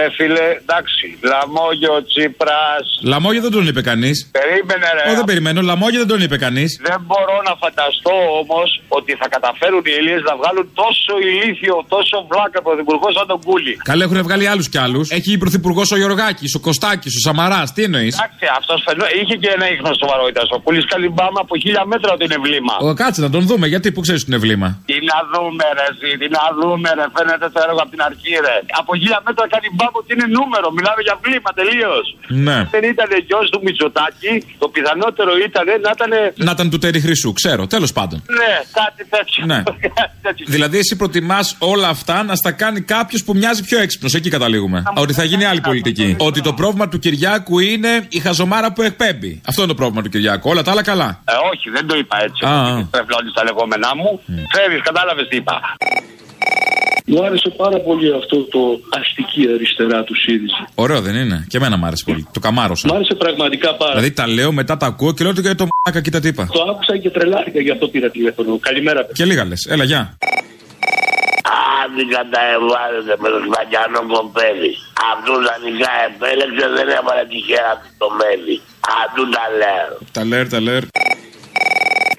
Ρε φίλε, εντάξει. Λαμόγιο Τσίπρας. Λαμόγιο δεν τον είπε κανείς. Περίμενε, ρε. Όχι, δεν περιμένω. Λαμόγιο δεν τον είπε κανείς. Δεν μπορώ να φανταστώ όμως ότι θα καταφέρουν οι Έλληνες να βγάλουν τόσο ηλίθιο, τόσο βλάκα πρωθυπουργό σαν τον Κούλι. Καλά, έχουν βγάλει άλλους κι άλλους. Έχει η πρωθυπουργός ο Γιωργάκης, ο Κωστάκης, ο Σαμαράς. Τι εννοείς. Εντάξει, αυτός φαινό... είχε και ένα ίχνος σοβαρότητας. Ο Κούλις καλυμπάμε από χίλια μέτρα ότι είναι βλήμα. Ο, κάτσε να τον δούμε, γιατί που ξέρεις τον βλήμα. Τι να δούμε, ρε, εσύ, τι να δούμε, ρε. Φαίνεται το έργο από την αρχή, ρε. Από χίλια μέτρα κάνει μπάμπο ότι είναι νούμερο. Μιλάμε για βλήμα τελείως. Ναι. Δεν ήταν γιος του Μητσοτάκη. Το πιθανότερο ήταν να ήταν. Να ήταν του Τέρι Χρυσού, ξέρω, τέλος πάντων. Ναι, κάτι τέτοιο. Ναι. Δηλαδή, εσύ προτιμάς όλα αυτά να στα κάνει κάποιος που μοιάζει πιο έξυπνος. Εκεί καταλήγουμε. Α, ότι θα γίνει άλλη πολιτική. Ότι το πρόβλημα του Κυριάκου είναι η χαζομάρα που εκπέμπει. Αυτό είναι το πρόβλημα του Κυριάκου. Όλα τα άλλα καλά. Ε, όχι, δεν το είπα έτσι. Τρευλώνει τα λεγόμενά μου. Φέρει, κατάλαβε τι είπα. Μου άρεσε πάρα πολύ αυτό το αστική αριστερά του ΣΥΡΙΖΑ. Ωραίο δεν είναι. Και εμένα μου άρεσε πολύ. Το καμάρωσα. Μου άρεσε πραγματικά πάρα. Δηλαδή τα λέω, μετά τα ακούω και λέω ότι το μάκα κοίτα τι είπα. Το άκουσα και τρελάθηκα, γι' αυτό πήρα τηλέφωνο. Καλημέρα, παιδιά. Και λίγα λες. Έλα, γεια. Δεν καταεβάζεται με το σπαγιανό κομπέδι. Αυτού τα νικά επέλεξε δεν έβαλε τυχαία το μέλι. Αυτού τα λέρ. Τα λέρ, τα λέρ.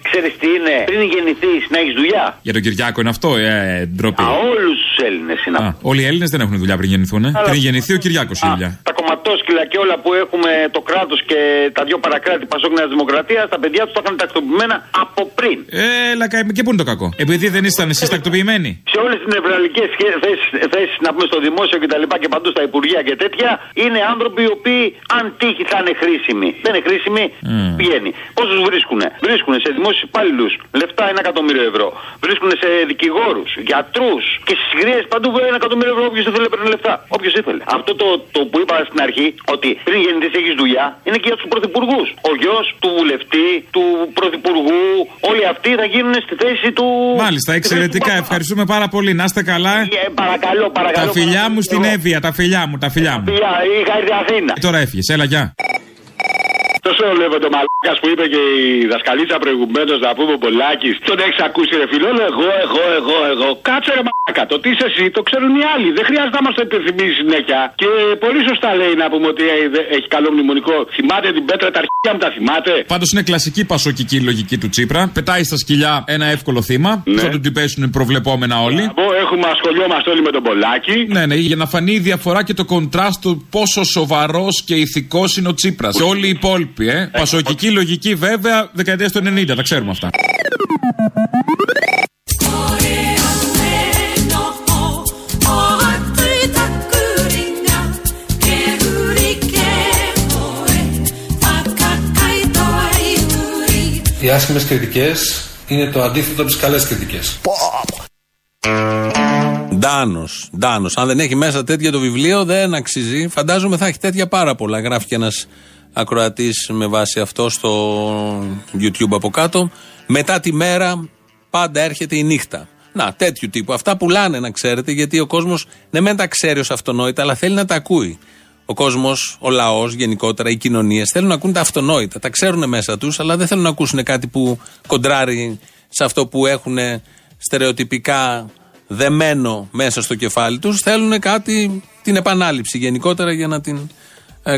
Ξέρεις τι είναι, πριν γεννηθείς να έχεις δουλειά. Για τον Κυριάκο είναι αυτό, ε, ντροπή. Α, όλους τους Έλληνες είναι αυτό. Όλοι οι Έλληνες δεν έχουν δουλειά πριν γεννηθούν. Ε. Αλλά... πριν γεννηθεί ο Κυριάκος η δουλειά. Τα κομματόσκυλα και όλα που έχουμε το κράτος και τα δύο παρακράτη Πασόκ Νέα Δημοκρατία, τα παιδιά τους τα είχαν τακτοποιημένα από πριν. Έλα, και πού είναι το κακό. Επειδή δεν ήσταν εσείς τακτοποιημένοι. Σε όλες τις νευραλικές θέσεις, να πούμε στο δημόσιο κτλ. Και, και παντού στα υπουργεία και τέτοια, είναι άνθρωποι οι οποίοι αν τύχει θα είναι χρήσιμοι. Δεν είναι χρήσιμοι, mm. πηγαίνει. Πόσους βρίσκουνε. Βρίσκουνε σε δημόσιους υπάλληλους λεφτά ένα εκατομμύριο ευρώ. Βρίσκουνε σε δικηγόρους, γιατρούς και στις γρίες παντού ένα εκατομμύριο ευρώ. Όποιος ήθελε παίρνει λεφτά. Όποιος ήθελε. Αυτό το, το που είπα στην αρχή, ότι πριν γεννηθείς έχεις δουλειά, είναι και για τους πρωθυπουργούς. Ο γιος του βουλευτή, του πρωθυπουργού, όλοι αυτοί θα γίνουν στη θέση του. Μάλιστα, εξαιρετικά. Ευχαριστούμε πάρα πολύ. Να είστε καλά. Ε, παρακαλώ, παρακαλώ. Τα φιλιά παρακαλώ, μου στην Εύβοια, τα φιλιά μου, τα φιλιά ε, μου. Φιλιά, είχα έρθει Αθήνα. Ε, τώρα έφυγες, έλα, γεια. Τόσο βλέπω το μαλάκα που είπε και η δασκαλίτσα προηγουμένω να πούμε ο Πολάκη. Τον έχει ακούσει, ρε φιλόλο, εγώ, εγώ, εγώ, εγώ. Κάτσε ρε μαλάκα. Το τι είσαι εσύ, το ξέρουν οι άλλοι. Δεν χρειάζεται να μα το υπενθυμίζει συνέχεια. Και πολύ σωστά λέει να πούμε ότι έχει καλό μνημονικό. Θυμάται την πέτρα, τα αρχαία μου τα θυμάται. Πάντως είναι κλασική πασοκική λογική του Τσίπρα. Πετάει στα σκυλιά ένα εύκολο θύμα. Ναι. Θα του την πέσουν προβλεπόμενα όλοι. Μπο, έχουμε ασχολιόμαστε όλοι με τον Πολάκη. Ναι, ναι, για να φανεί η διαφορά και το κοντράστ του πόσο σοβαρό και ηθικό είναι ο Τσίπρα. Και όλοι οι υπόλοιποι. Ε. Πασοκική λογική βέβαια δεκαετία του ενενήντα, τα ξέρουμε αυτά. Οι άσχημες κριτικές είναι το αντίθετο από τις καλές κριτικές. Ντάνος, Ντάνος. Αν δεν έχει μέσα τέτοια το βιβλίο δεν αξίζει. Φαντάζομαι θα έχει τέτοια πάρα πολλά. Γράφει και ένας ακροατής με βάση αυτό στο YouTube από κάτω. Μετά τη μέρα πάντα έρχεται η νύχτα. Να, τέτοιου τύπου. Αυτά πουλάνε να ξέρετε, γιατί ο κόσμος ναι μεν τα ξέρει ως αυτονόητα, αλλά θέλει να τα ακούει. Ο κόσμος, ο λαός γενικότερα, οι κοινωνίες θέλουν να ακούν τα αυτονόητα. Τα ξέρουν μέσα τους, αλλά δεν θέλουν να ακούσουν κάτι που κοντράρει σε αυτό που έχουν στερεοτυπικά δεμένο μέσα στο κεφάλι τους. Θέλουν κάτι, την επανάληψη γενικότερα για να την...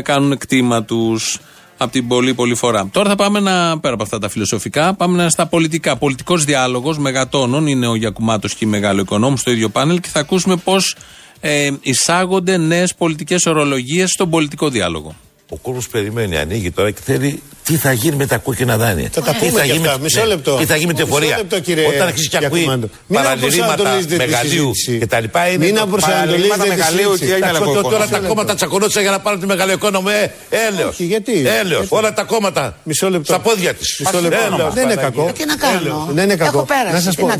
κάνουν κτήμα τους από την πολύ πολύ φορά. Τώρα θα πάμε να, πέρα από αυτά τα φιλοσοφικά, πάμε να στα πολιτικά. Πολιτικός διάλογος μεγατόνων είναι ο Γιακουμάτος και η Μεγαλοοικονόμου στο ίδιο πάνελ και θα ακούσουμε πώς ε, εισάγονται νέες πολιτικές ορολογίες στον πολιτικό διάλογο. Ο κόσμος περιμένει, ανοίγει τώρα και θέλει τι θα γίνει με τα κόκκινα δάνεια. Θα τα πούμε θα και γίνει, αυτά, μισό λεπτό. Τι θα γίνει με την εφορία. Όταν αρχίσει και ακούει παραλυρήματα μεγαλείου κτλ. Είναι παραλυρήματα μεγαλείου και έγινε τώρα τα κόμματα τσακωνόντουσαν για να πάρουν τη Μεγαλοοικονόμου. Έλεος. Έλεος. Όλα τα κόμματα στα πόδια της. Δεν είναι κακό. Τι να κάνω. Δεν είναι κακό. Να σας πω.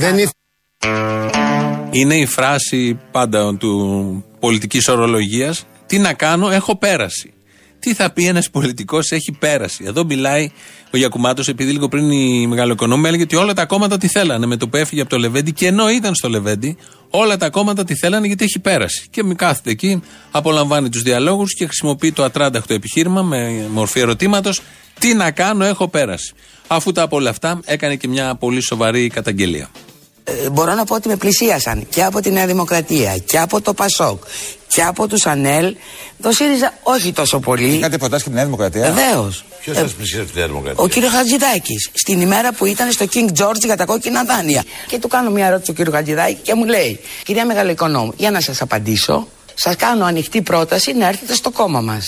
Είναι η φράση πάντα του πολιτικής ορολογίας. Τι να κάνω, έχω πέρασει. Τι θα πει ένας πολιτικός, έχει πέραση. Εδώ μιλάει ο Γιακουμάτος, επειδή λίγο πριν η Μεγαλοοικονόμου έλεγε ότι όλα τα κόμματα τη θέλανε με το που έφυγε από το Λεβέντη, και ενώ ήταν στο Λεβέντη, όλα τα κόμματα τη θέλανε γιατί έχει πέραση. Και κάθεται εκεί, απολαμβάνει τους διαλόγους και χρησιμοποιεί το ατράνταχτο επιχείρημα με μορφή ερωτήματος. Τι να κάνω, έχω πέραση. Αφού τα από όλα αυτά, έκανε και μια πολύ σοβαρή καταγγελία. Μπορώ να πω ότι με πλησίασαν και από τη Νέα Δημοκρατία και από το Πασόκ και από τους Ανέλ. Το ΣΥΡΙΖΑ όχι τόσο πολύ. Είχατε προτάσει και την Νέα Δημοκρατία. Βεβαίως. Ποιος σας πλησίασε τη Νέα Δημοκρατία? Ο κύριος Χατζηδάκης. Στην ημέρα που ήταν στο King George για τα κόκκινα δάνεια. Και του κάνω μια ερώτηση του κύριου Χατζηδάκη και μου λέει: κυρία Μεγαλοοικονόμου, για να σας απαντήσω, σας κάνω ανοιχτή πρόταση να έρθετε στο κόμμα μας.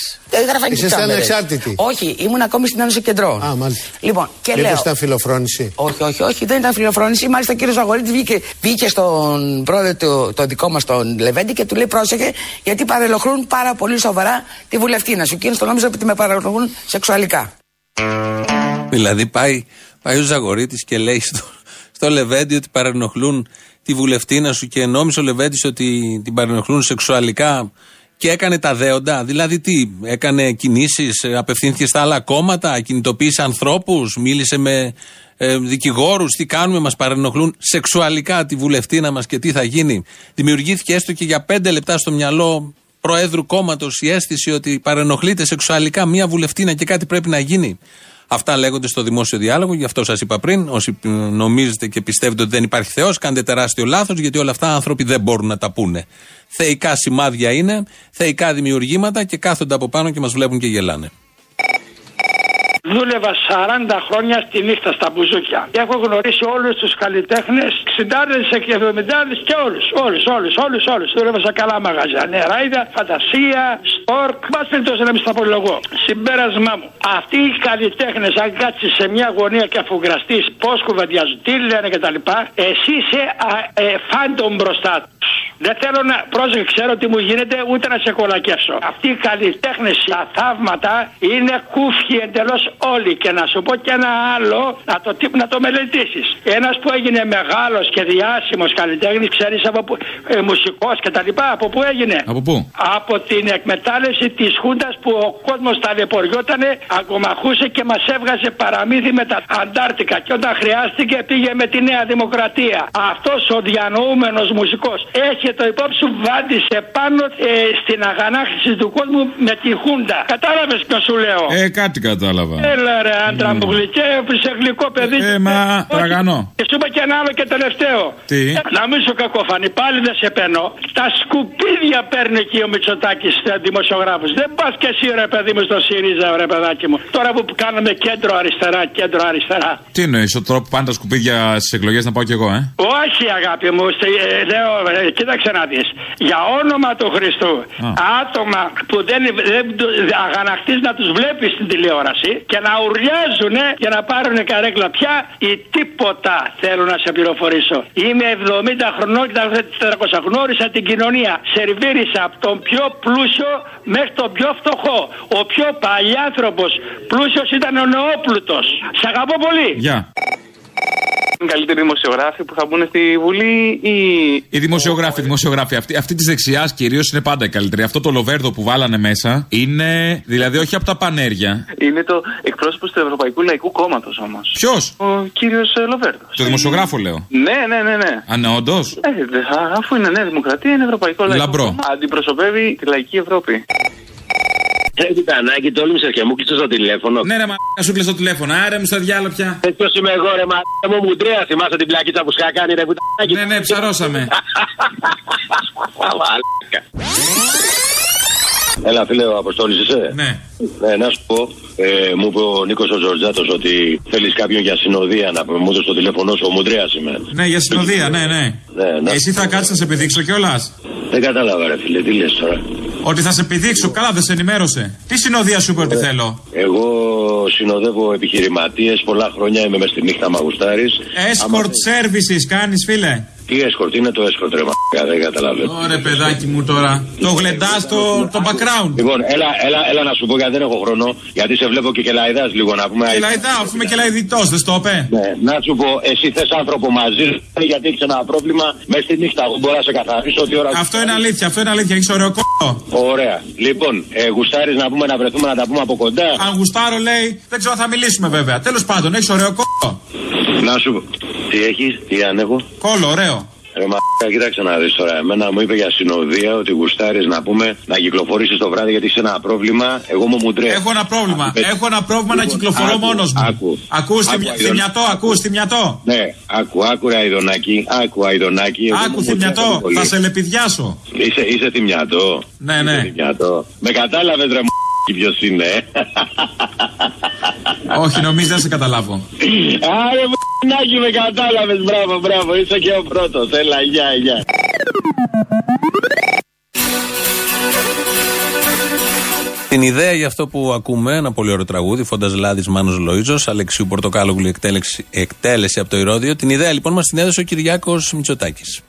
Είσαστε ανεξάρτητοι? Όχι, ήμουν ακόμη στην Ένωση Κεντρών. Α, μάλιστα. Λοιπόν, και λέω. Ήταν φιλοφρόνηση? Όχι, όχι, όχι, δεν ήταν φιλοφρόνηση. Μάλιστα ο κύριος Αγορίτης βγήκε, βγήκε στον πρόεδρο του, το δικό μας τον Λεβέντη, και του λέει: πρόσεχε, γιατί παρελοχρούν πάρα πολύ σοβαρά τη βουλευτήνα σου. Εκείνος το νόμιζε ότι με παρελοχρούν σεξουαλικά. Δηλαδή πάει, πάει ο Αγορίτης και λέει στο, στο Λεβέντη ότι παρενοχλούν τη βουλευτήνα σου, και νόμισε ο Λεβέντης ότι την παρενοχλούν σεξουαλικά και έκανε τα δέοντα. Δηλαδή τι, έκανε κινήσεις, απευθύνθηκε στα άλλα κόμματα, κινητοποίησε ανθρώπους, μίλησε με ε, δικηγόρους, τι κάνουμε, μας παρενοχλούν σεξουαλικά τη βουλευτήνα μας και τι θα γίνει. Δημιουργήθηκε έστω και για πέντε λεπτά στο μυαλό προέδρου κόμματος η αίσθηση ότι παρενοχλείται σεξουαλικά μια βουλευτήνα και κάτι πρέπει να γίνει. Αυτά λέγονται στο δημόσιο διάλογο, γι' αυτό σας είπα πριν. Όσοι νομίζετε και πιστεύετε ότι δεν υπάρχει Θεός, κάντε τεράστιο λάθος, γιατί όλα αυτά άνθρωποι δεν μπορούν να τα πούνε. Θεϊκά σημάδια είναι, θεϊκά δημιουργήματα, και κάθονται από πάνω και μας βλέπουν και γελάνε. Δούλευα σαράντα χρόνια στη νύχτα στα μπουζούκια. Έχω γνωρίσει όλους τους καλλιτέχνες, εξήντα, εβδομήντα και όλους. Όλους, όλους, όλους, όλους. Δούλευα σε καλά μαγαζιά. Νεράιδα, Φαντασία, Στορκ. Μπας περιπτώσει να μην στα απολογώ. Συμπέρασμά μου. Αυτοί οι καλλιτέχνες, αν κάτσεις σε μια γωνία και αφού γραστείς πώς κουβεντιάζουν, τι λένε κτλ. Εσύ είσαι ε, φάντομ μπροστά τους. Δεν θέλω να πρόσεχε, ξέρω τι μου γίνεται, ούτε να σε κολακεύσω. Αυτοί οι καλλιτέχνες, τα θαύματα είναι κούφιοι εντελώς όλοι. Και να σου πω και ένα άλλο, να το, να το μελετήσεις. Ένας που έγινε μεγάλος και διάσημος καλλιτέχνης, ξέρεις από που, ε, μουσικός και τα λοιπά, από πού έγινε? Από πού? Από την εκμετάλλευση της Χούντας, που ο κόσμος ταλαιπωριότανε, αγκομαχούσε και μας έβγαζε παραμύθι με τα Αντάρτικα. Και όταν χρειάστηκε πήγε με τη Νέα Δημοκρατία. Αυτός ο διανοούμενος μουσικός έχει το υπόψη σου, βάντισε πάνω ε, στην αγανάκτηση του κόσμου με τη Χούντα. Κατάλαβες ποιο σου λέω? Ε, κάτι κατάλαβα. Έλα ρε άντρα μου, γλυκέ, σε γλυκό παιδί. Ε, μα, τραγανό. Και σου είπα και ένα άλλο και τελευταίο. Τι? Να μην σου κακόφανει, πάλι δεν σε παίρνω. Τα σκουπίδια παίρνει και ο Μητσοτάκης δημοσιογράφος. Δεν πας και εσύ ρε παιδί μου στο ΣΥΡΙΖΑ, ρε παιδάκι μου. Τώρα που κάνουμε κέντρο αριστερά, κέντρο αριστερά. Τι εννοείς, ο τρόπο πάνε τα σκουπίδια στις εκλογές να πάω κι εγώ, ε? Όχι αγάπη μου, στε, ε, λέω, ε, κοίταξε να δεις. Για όνομα του Χριστού, oh. άτομα που δεν, δεν αγαναχτείς να τους βλέπεις στην τηλεόραση, και να ουρλιάζουνε και να πάρουνε καρέκλα πια ή τίποτα. Θέλω να σε πληροφορήσω. Είμαι εβδομήντα χρονών και τα τετρακόσια γνώρισα την κοινωνία. Σερβίρισα από τον πιο πλούσιο μέχρι τον πιο φτωχό. Ο πιο παλιάνθρωπος πλούσιος ήταν ο νεόπλουτος. Σ' αγαπώ πολύ. Γεια. Yeah. Είναι καλύτεροι δημοσιογράφοι που θα μπουν στη Βουλή ή. Οι δημοσιογράφοι, οι δημοσιογράφοι αυτοί, αυτοί τη δεξιά κυρίως είναι πάντα οι καλύτεροι. Αυτό το λοβέρδο που βάλανε μέσα είναι. Δηλαδή, όχι από τα πανέρια. Είναι το εκπρόσωπο του Ευρωπαϊκού Λαϊκού Κόμματος όμως. Ποιος? Ο κύριος Λοβέρδος. Το δημοσιογράφο, λέω. Ναι, ναι, ναι. ναι. Α, ναι, όντως. Ε, αφού είναι Νέα Δημοκρατία, είναι Ευρωπαϊκό Λαϊκό Κόμμα. Αντιπροσωπεύει τη λαϊκή Ευρώπη. Έχετε ανάγκη το όλη μου σε αρχαία μου, κλειστό στο τηλέφωνο. Ναι, ρε μαλάκα, σου κλειστό τηλέφωνο, άρε μου στα διάλογα πια. Έτσι ποιος είμαι εγώ, ρε μαλάκα μου, μουντρέα, θυμάσαι την πλακίτσα που σκά κάνει, ρε κουτάκι. Ναι, ναι, ψαρώσαμε. Έλα, φίλε, ο Αποστόλης είσαι. Ναι. Ε, να σου πω, ε, μου είπε ο Νίκος ο Τζορτζάτος ότι θέλεις κάποιον για συνοδεία, να μου δώσεις το τηλέφωνο σου, ο Μουντρέας είμαι. Ναι, για συνοδεία, ναι, ναι. ναι Εσύ θα κάτσεις να σε επιδείξω κιόλας. Δεν κατάλαβα, ρε φίλε, τι λες τώρα? Ότι θα σε επιδείξω, καλά, δεν σε ενημέρωσε. Τι συνοδεία σου είπε ότι θέλω? Εγώ συνοδεύω επιχειρηματίες, πολλά χρόνια είμαι μες στη νύχτα μαγουστάρης. Escort services κάνεις, φίλε? Τι escort, είναι το escort, ρε μαλάκα, δεν καταλαβαίνω. Ωραία, παιδάκι μου τώρα. Το γλεντάς το, το background. Λοιπόν, έλα, έλα, έλα να σου πω, γιατί δεν έχω χρόνο, γιατί σε βλέπω και κελαϊδάς λίγο να πούμε. Κελαϊδά, αφού είμαι κελαϊδιτός, δεν στο είπε. Ναι, να σου πω, εσύ θες άνθρωπο μαζί, γιατί έχεις ένα πρόβλημα μέσα στη νύχτα. Μπορώ να σε καθαρίσω ότι ώρα. Αυτό είναι αλήθεια, αυτό είναι αλήθεια, έχεις ωραίο κόλλο. Ωραία. Λοιπόν, ε, γουστάρεις να πούμε να βρεθούμε να τα πούμε από κοντά? Αν γουστάρω, λέει, δεν ξέρω αν θα μιλήσουμε βέβαια. Τέλος πάντων, έχεις ωραίο κόλλο. Να σου πω, τι έχεις, τι αν έχω? Κόλλο, ωραίο. Ρε μαλάκα, κοίταξε να δεις τώρα. Εμένα μου είπε για συνοδεία ότι γουστάρεις να πούμε να κυκλοφορήσεις το βράδυ γιατί έχεις ένα πρόβλημα. Εγώ μου μουντρέ. Έχω ένα πρόβλημα. Α, Έχω ένα πρόβλημα λοιπόν, να κυκλοφορώ άκου, μόνος μου. Ακού, ακού, θυμιατό, ακού, θυμιατό. Ναι, ακού, ακού, αηδονάκι. Ακού, αηδονάκι. Ακού, θυμιατό. Θα σε λεπιδιάσω. Είσαι, είσαι θυμιατό. Ναι, ναι. Είσαι θυμιατό. Με κατάλαβες, ρε μαλάκα, ποιος είναι. Όχι, νομίζω δεν σε καταλάβω. Άρε μ***νάκι, με κατάλαβες, μπράβο, μπράβο, είσαι και ο πρώτος, έλα, γεια, γεια. Την ιδέα για αυτό που ακούμε, ένα πολύ ωραίο τραγούδι, Φόντας Λάδης, Μάνος Λοΐζος, Αλεξίου Πορτοκάλογλου, εκτέλεση, εκτέλεση από το Ηρώδειο. Την ιδέα λοιπόν μας την έδωσε ο Κυριάκος Μητσοτάκης.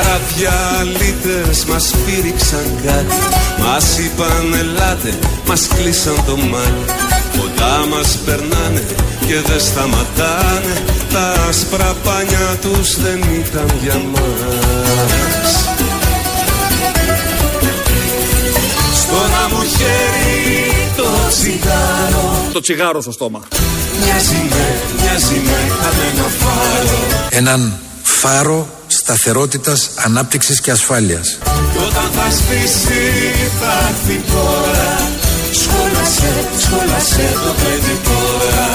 Παραδιαλίτες μας πήριξαν κάτι, μας είπαν ελάτε, μας κλείσαν το μάτι. Κοντά μας περνάνε και δεν σταματάνε, τα άσπρα πάνια τους δεν ήταν για μας. Στο να μου χέρι το τσιγάρο, το τσιγάρο στο στόμα, μοιάζει με, μοιάζει με ένα φάρο, έναν φάρο σταθερότητας, ανάπτυξης και ασφάλειας. Κι όταν θα σβήσει θα έρθει τώρα, σχόλασε, σχόλασε το παιδί τώρα.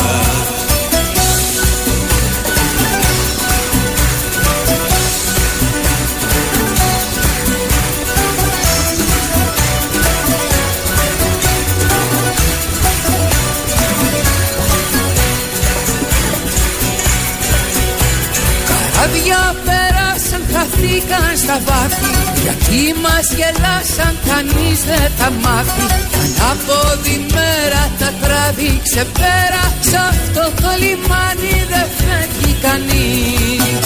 Καράβια πέρασαν, χαθήκαν στα βάθη, γιατί μας γελάσαν, κανείς δεν τα μάθει. Ανάποδη μέρα τα τράβηξε πέρα, σ' αυτό το λιμάνι δεν φεύγει κανείς.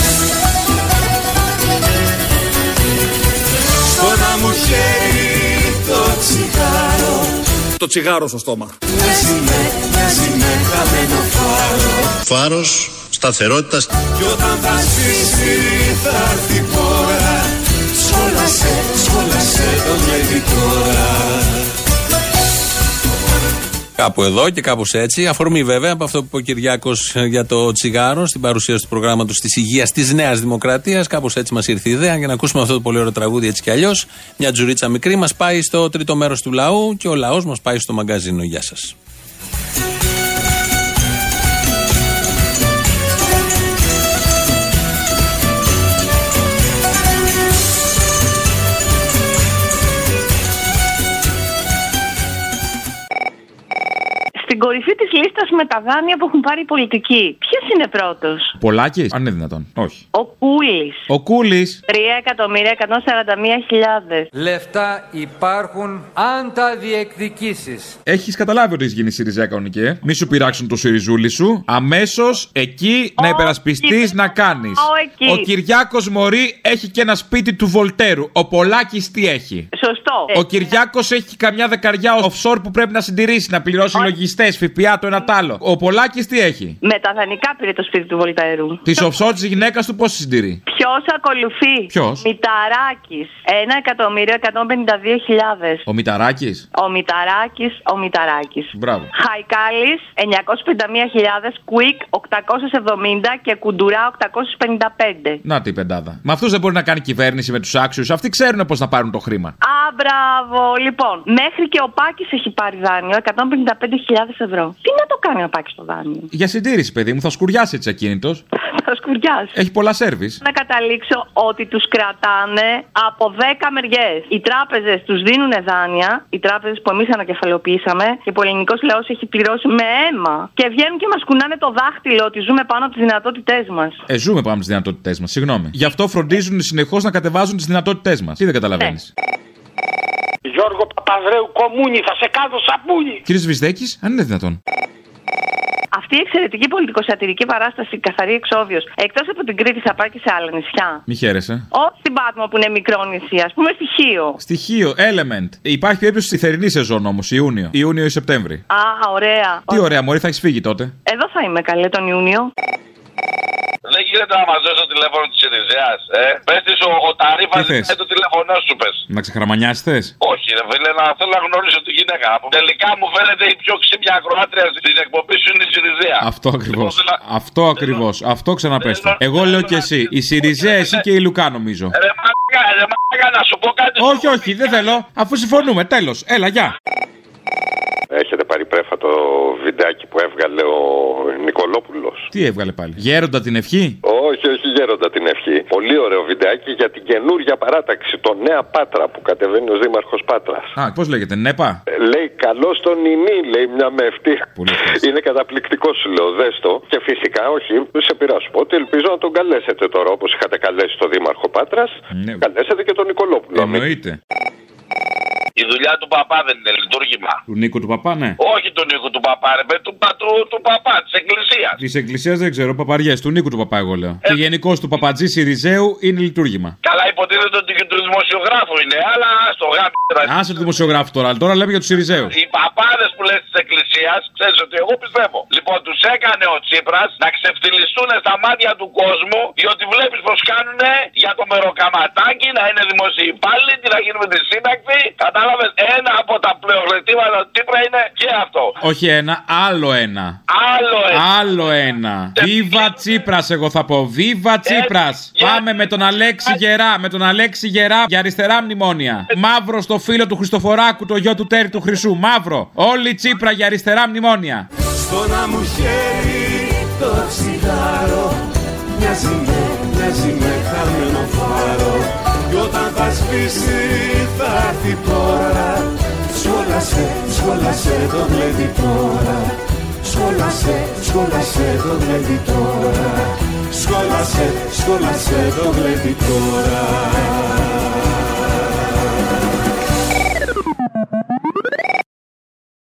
Στο να μου χέρι το τσιγάρο, το τσιγάρο στο στόμα, μοιάζει με, μοιάζει με χαμένο φάρο, φάρος σταθερότητας. Κι όταν θα σβήσει θα έρθει τώρα, σχόλασε, σχόλασε το βλέπει τώρα. Κάπου εδώ και κάπως έτσι, αφορμή βέβαια από αυτό που είπε ο Κυριάκος για το τσιγάρο στην παρουσίαση του προγράμματος της υγείας της Νέας Δημοκρατίας, κάπως έτσι μας ήρθε η ιδέα για να ακούσουμε αυτό το πολύ ωραίο τραγούδι έτσι κι αλλιώς. Μια τζουρίτσα μικρή μας πάει στο τρίτο μέρος του λαού και ο λαός μας πάει στο μαγκαζίνο. Γεια σας. Στην κορυφή της λίστας με τα δάνεια που έχουν πάρει οι πολιτικοί. Ποιος είναι πρώτος? Πολάκης. Αν είναι δυνατόν. Όχι. Ο Κούλης. Ο Κούλης. τρία εκατομμύρια εκατόν σαράντα μία χιλιάδες. Λεφτά υπάρχουν αν τα διεκδικήσεις. Έχεις καταλάβει ότι έχεις γίνει ΣΥΡΙΖΑ κανονικέ. Μη σου πειράξουν το ΣΥΡΙΖούλη σου. Αμέσως εκεί ο να υπερασπιστείς, να κάνεις. Ο, ο Κυριάκος μωρή έχει και ένα σπίτι του Βολτέρου. Ο Πολάκης τι έχει? Σωστό. Ο Κυριάκος έχει καμιά δεκαριά offshore που πρέπει να συντηρήσει, να πληρώσει λογιστές. ΦΠΑ το ένα τ' άλλο. Ο Πολάκης τι έχει? Με τα δανεικά πήρε το σπίτι του Βολταερού. Τη οψό τη γυναίκα του πώς συντηρεί? Ποιος ακολουθεί? Ποιος? Μηταράκης. ένα εκατομμύριο εκατόν πενήντα δύο χιλιάδες. Ο Μηταράκης. Ο Μηταράκης. Ο Μηταράκης. Μπράβο. Χαϊκάλης εννιακόσιες πενήντα μία χιλιάδες. Κουίκ οκτακόσιες εβδομήντα και Κουντουρά οκτακόσιες πενήντα πέντε. Να τι πεντάδα. Μα αυτούς δεν μπορεί να κάνει κυβέρνηση με τους άξιους. Αυτοί ξέρουν πώς να πάρουν το χρήμα. Α, μπράβο. Λοιπόν, μέχρι και ο Πάκης έχει πάρει δάνειο εκατόν πενήντα πέντε χιλιάδες. Ευρώ. Τι να το κάνει ο Πάκης το δάνειο? Για συντήρηση, παιδί μου, θα σκουριάσει έτσι ακίνητος. Θα σκουριάσει. Έχει πολλά σέρβις. Να καταλήξω ότι τους κρατάνε από δέκα μεριές. Οι τράπεζες τους δίνουν δάνεια, οι τράπεζες που εμείς ανακεφαλαιοποιήσαμε και που ο ελληνικός λαός έχει πληρώσει με αίμα. Και βγαίνουν και μας κουνάνε το δάχτυλο ότι ζούμε πάνω από τις δυνατότητές μας. Ε, ζούμε πάνω από τις δυνατότητές μας, συγγνώμη. Γι' αυτό φροντίζουν συνεχώς να κατεβάζουν τις δυνατότητές μας. Τι δεν καταλαβαίνεις? Ναι. Γιώργο Παπανδρέου, κομμούνι, θα σε κάνω σαμπούνι. Κύριε Σβισδέκης, αν είναι δυνατόν. Αυτή η εξαιρετική πολιτικοσατυρική παράσταση, καθαρή εξόβιος, εκτός από την Κρήτη θα πάει και σε άλλα νησιά. Μη χαίρεσαι. Όχι στην Πάτμο που είναι μικρό νησί, ας πούμε στη Χίο. Στη Χίο, Element. Υπάρχει περίπτωση στη θερινή σεζόν όμως, Ιούνιο. Ιούνιο ή Σεπτέμβρη. Α, ωραία. Τι ωραία, μωρή, θα έχεις φύγει τότε. Εδώ θα είμαι, καλέ, τον Ιούνιο. Δεν γίνεται να μας δώσει το τηλέφωνο της Σιριζέας, ε. Πες της ο, ο Ταρίφας είναι το τηλέφωνό σου, πες. Να ξεχαραμανιάσεις θες. Όχι, ρε φίλε, να θέλω να γνωρίσω τη γυναίκα. Τελικά μου φαίνεται η πιο ξύπνια ακροάτρια στην εκπομπή σου είναι η Σιριζέα. Αυτό ακριβώς. Θέλω... Αυτό ακριβώς. Θέλω... Αυτό ξαναπέστε. Θέλω... Εγώ λέω και εσύ. Η Σιριζέα, εσύ και η Λουκά, νομίζω. Ρε μάγκα, ρε μάγκα, να σου πω κάτι. Όχι, όχι, δεν θέλω. Αφού συμφωνούμε, τέλος. Έλα, γεια. Έχετε πάρει πρέφα το βιντεάκι που έβγαλε ο Νικολόπουλος? Τι έβγαλε πάλι? Γέροντα την ευχή? Όχι, όχι γέροντα την ευχή. Πολύ ωραίο βιντεάκι για την καινούργια παράταξη, το Νέα Πάτρα που κατεβαίνει ο Δήμαρχος Πάτρας. Α, πώς λέγεται, Νέπα? Ε, λέει καλό στον Ινή, λέει μια με ευτυχία. Είναι καταπληκτικό, σου λέω, δες το. Και φυσικά, όχι, σε πειράσου πω ότι ελπίζω να τον καλέσετε τώρα όπως είχατε καλέσει τον Δήμαρχο Πάτρας. Ναι. Καλέσετε και τον Νικολόπουλο. Εννοείται. Η δουλειά του παπά δεν είναι λειτουργήμα. Του Νίκου του παπά, ναι. Όχι του Νίκου του παπά, ρε, του, του, του παπά, της εκκλησίας. Της εκκλησίας δεν ξέρω, παπαριές, του Νίκου του παπά, εγώ λέω. Ε... Και γενικώς του παπατζή Σιριζέου είναι λειτουργήμα. Καλά, υποτίθεται ότι και του δημοσιογράφου είναι, αλλά στο γάμι. Άσε του δημοσιογράφου τώρα, τώρα λέμε για του Σιριζέου. Οι παπάδες που λες της εκκλησίας, ξέρεις ότι εγώ πιστεύω. Λοιπόν, τους έκανε ο Τσίπρας να ξεφτυλιστούν στα μάτια του κόσμου, διότι βλέπεις πως κάνουν για το μεροκαματάκι να είναι δημοσιοί υπάλληλοι, να γίνουν τη σύνταξη. Ένα από τα πλεονεκτήματα του Τσίπρα είναι και αυτό. Όχι ένα, άλλο ένα. Άλλο ένα. Άλλο ένα. Βίβα Τσίπρας, εγώ θα πω. Βίβα Τσίπρας. Ε, Πάμε ε, με τον Αλέξη ε, Γερά. Με τον Αλέξη Γερά για αριστερά μνημόνια. Ε, Μαύρο στο φίλο του Χριστοφοράκου, το γιο του Τέρι του Χρυσού. Μαύρο. Όλη Τσίπρα για αριστερά μνημόνια. Στο να μου χέρι το τσιγάρο. Μοιάζει με, μοιάζει με χαμένο φάρο. Κι όταν θα σπίσει θα έρθει τώρα. Σχόλασε, σχόλασε το γλέντι τώρα. Σχόλασε, σχόλασε το γλέντι τώρα. Σχόλασε, σχόλασε το γλέντι τώρα.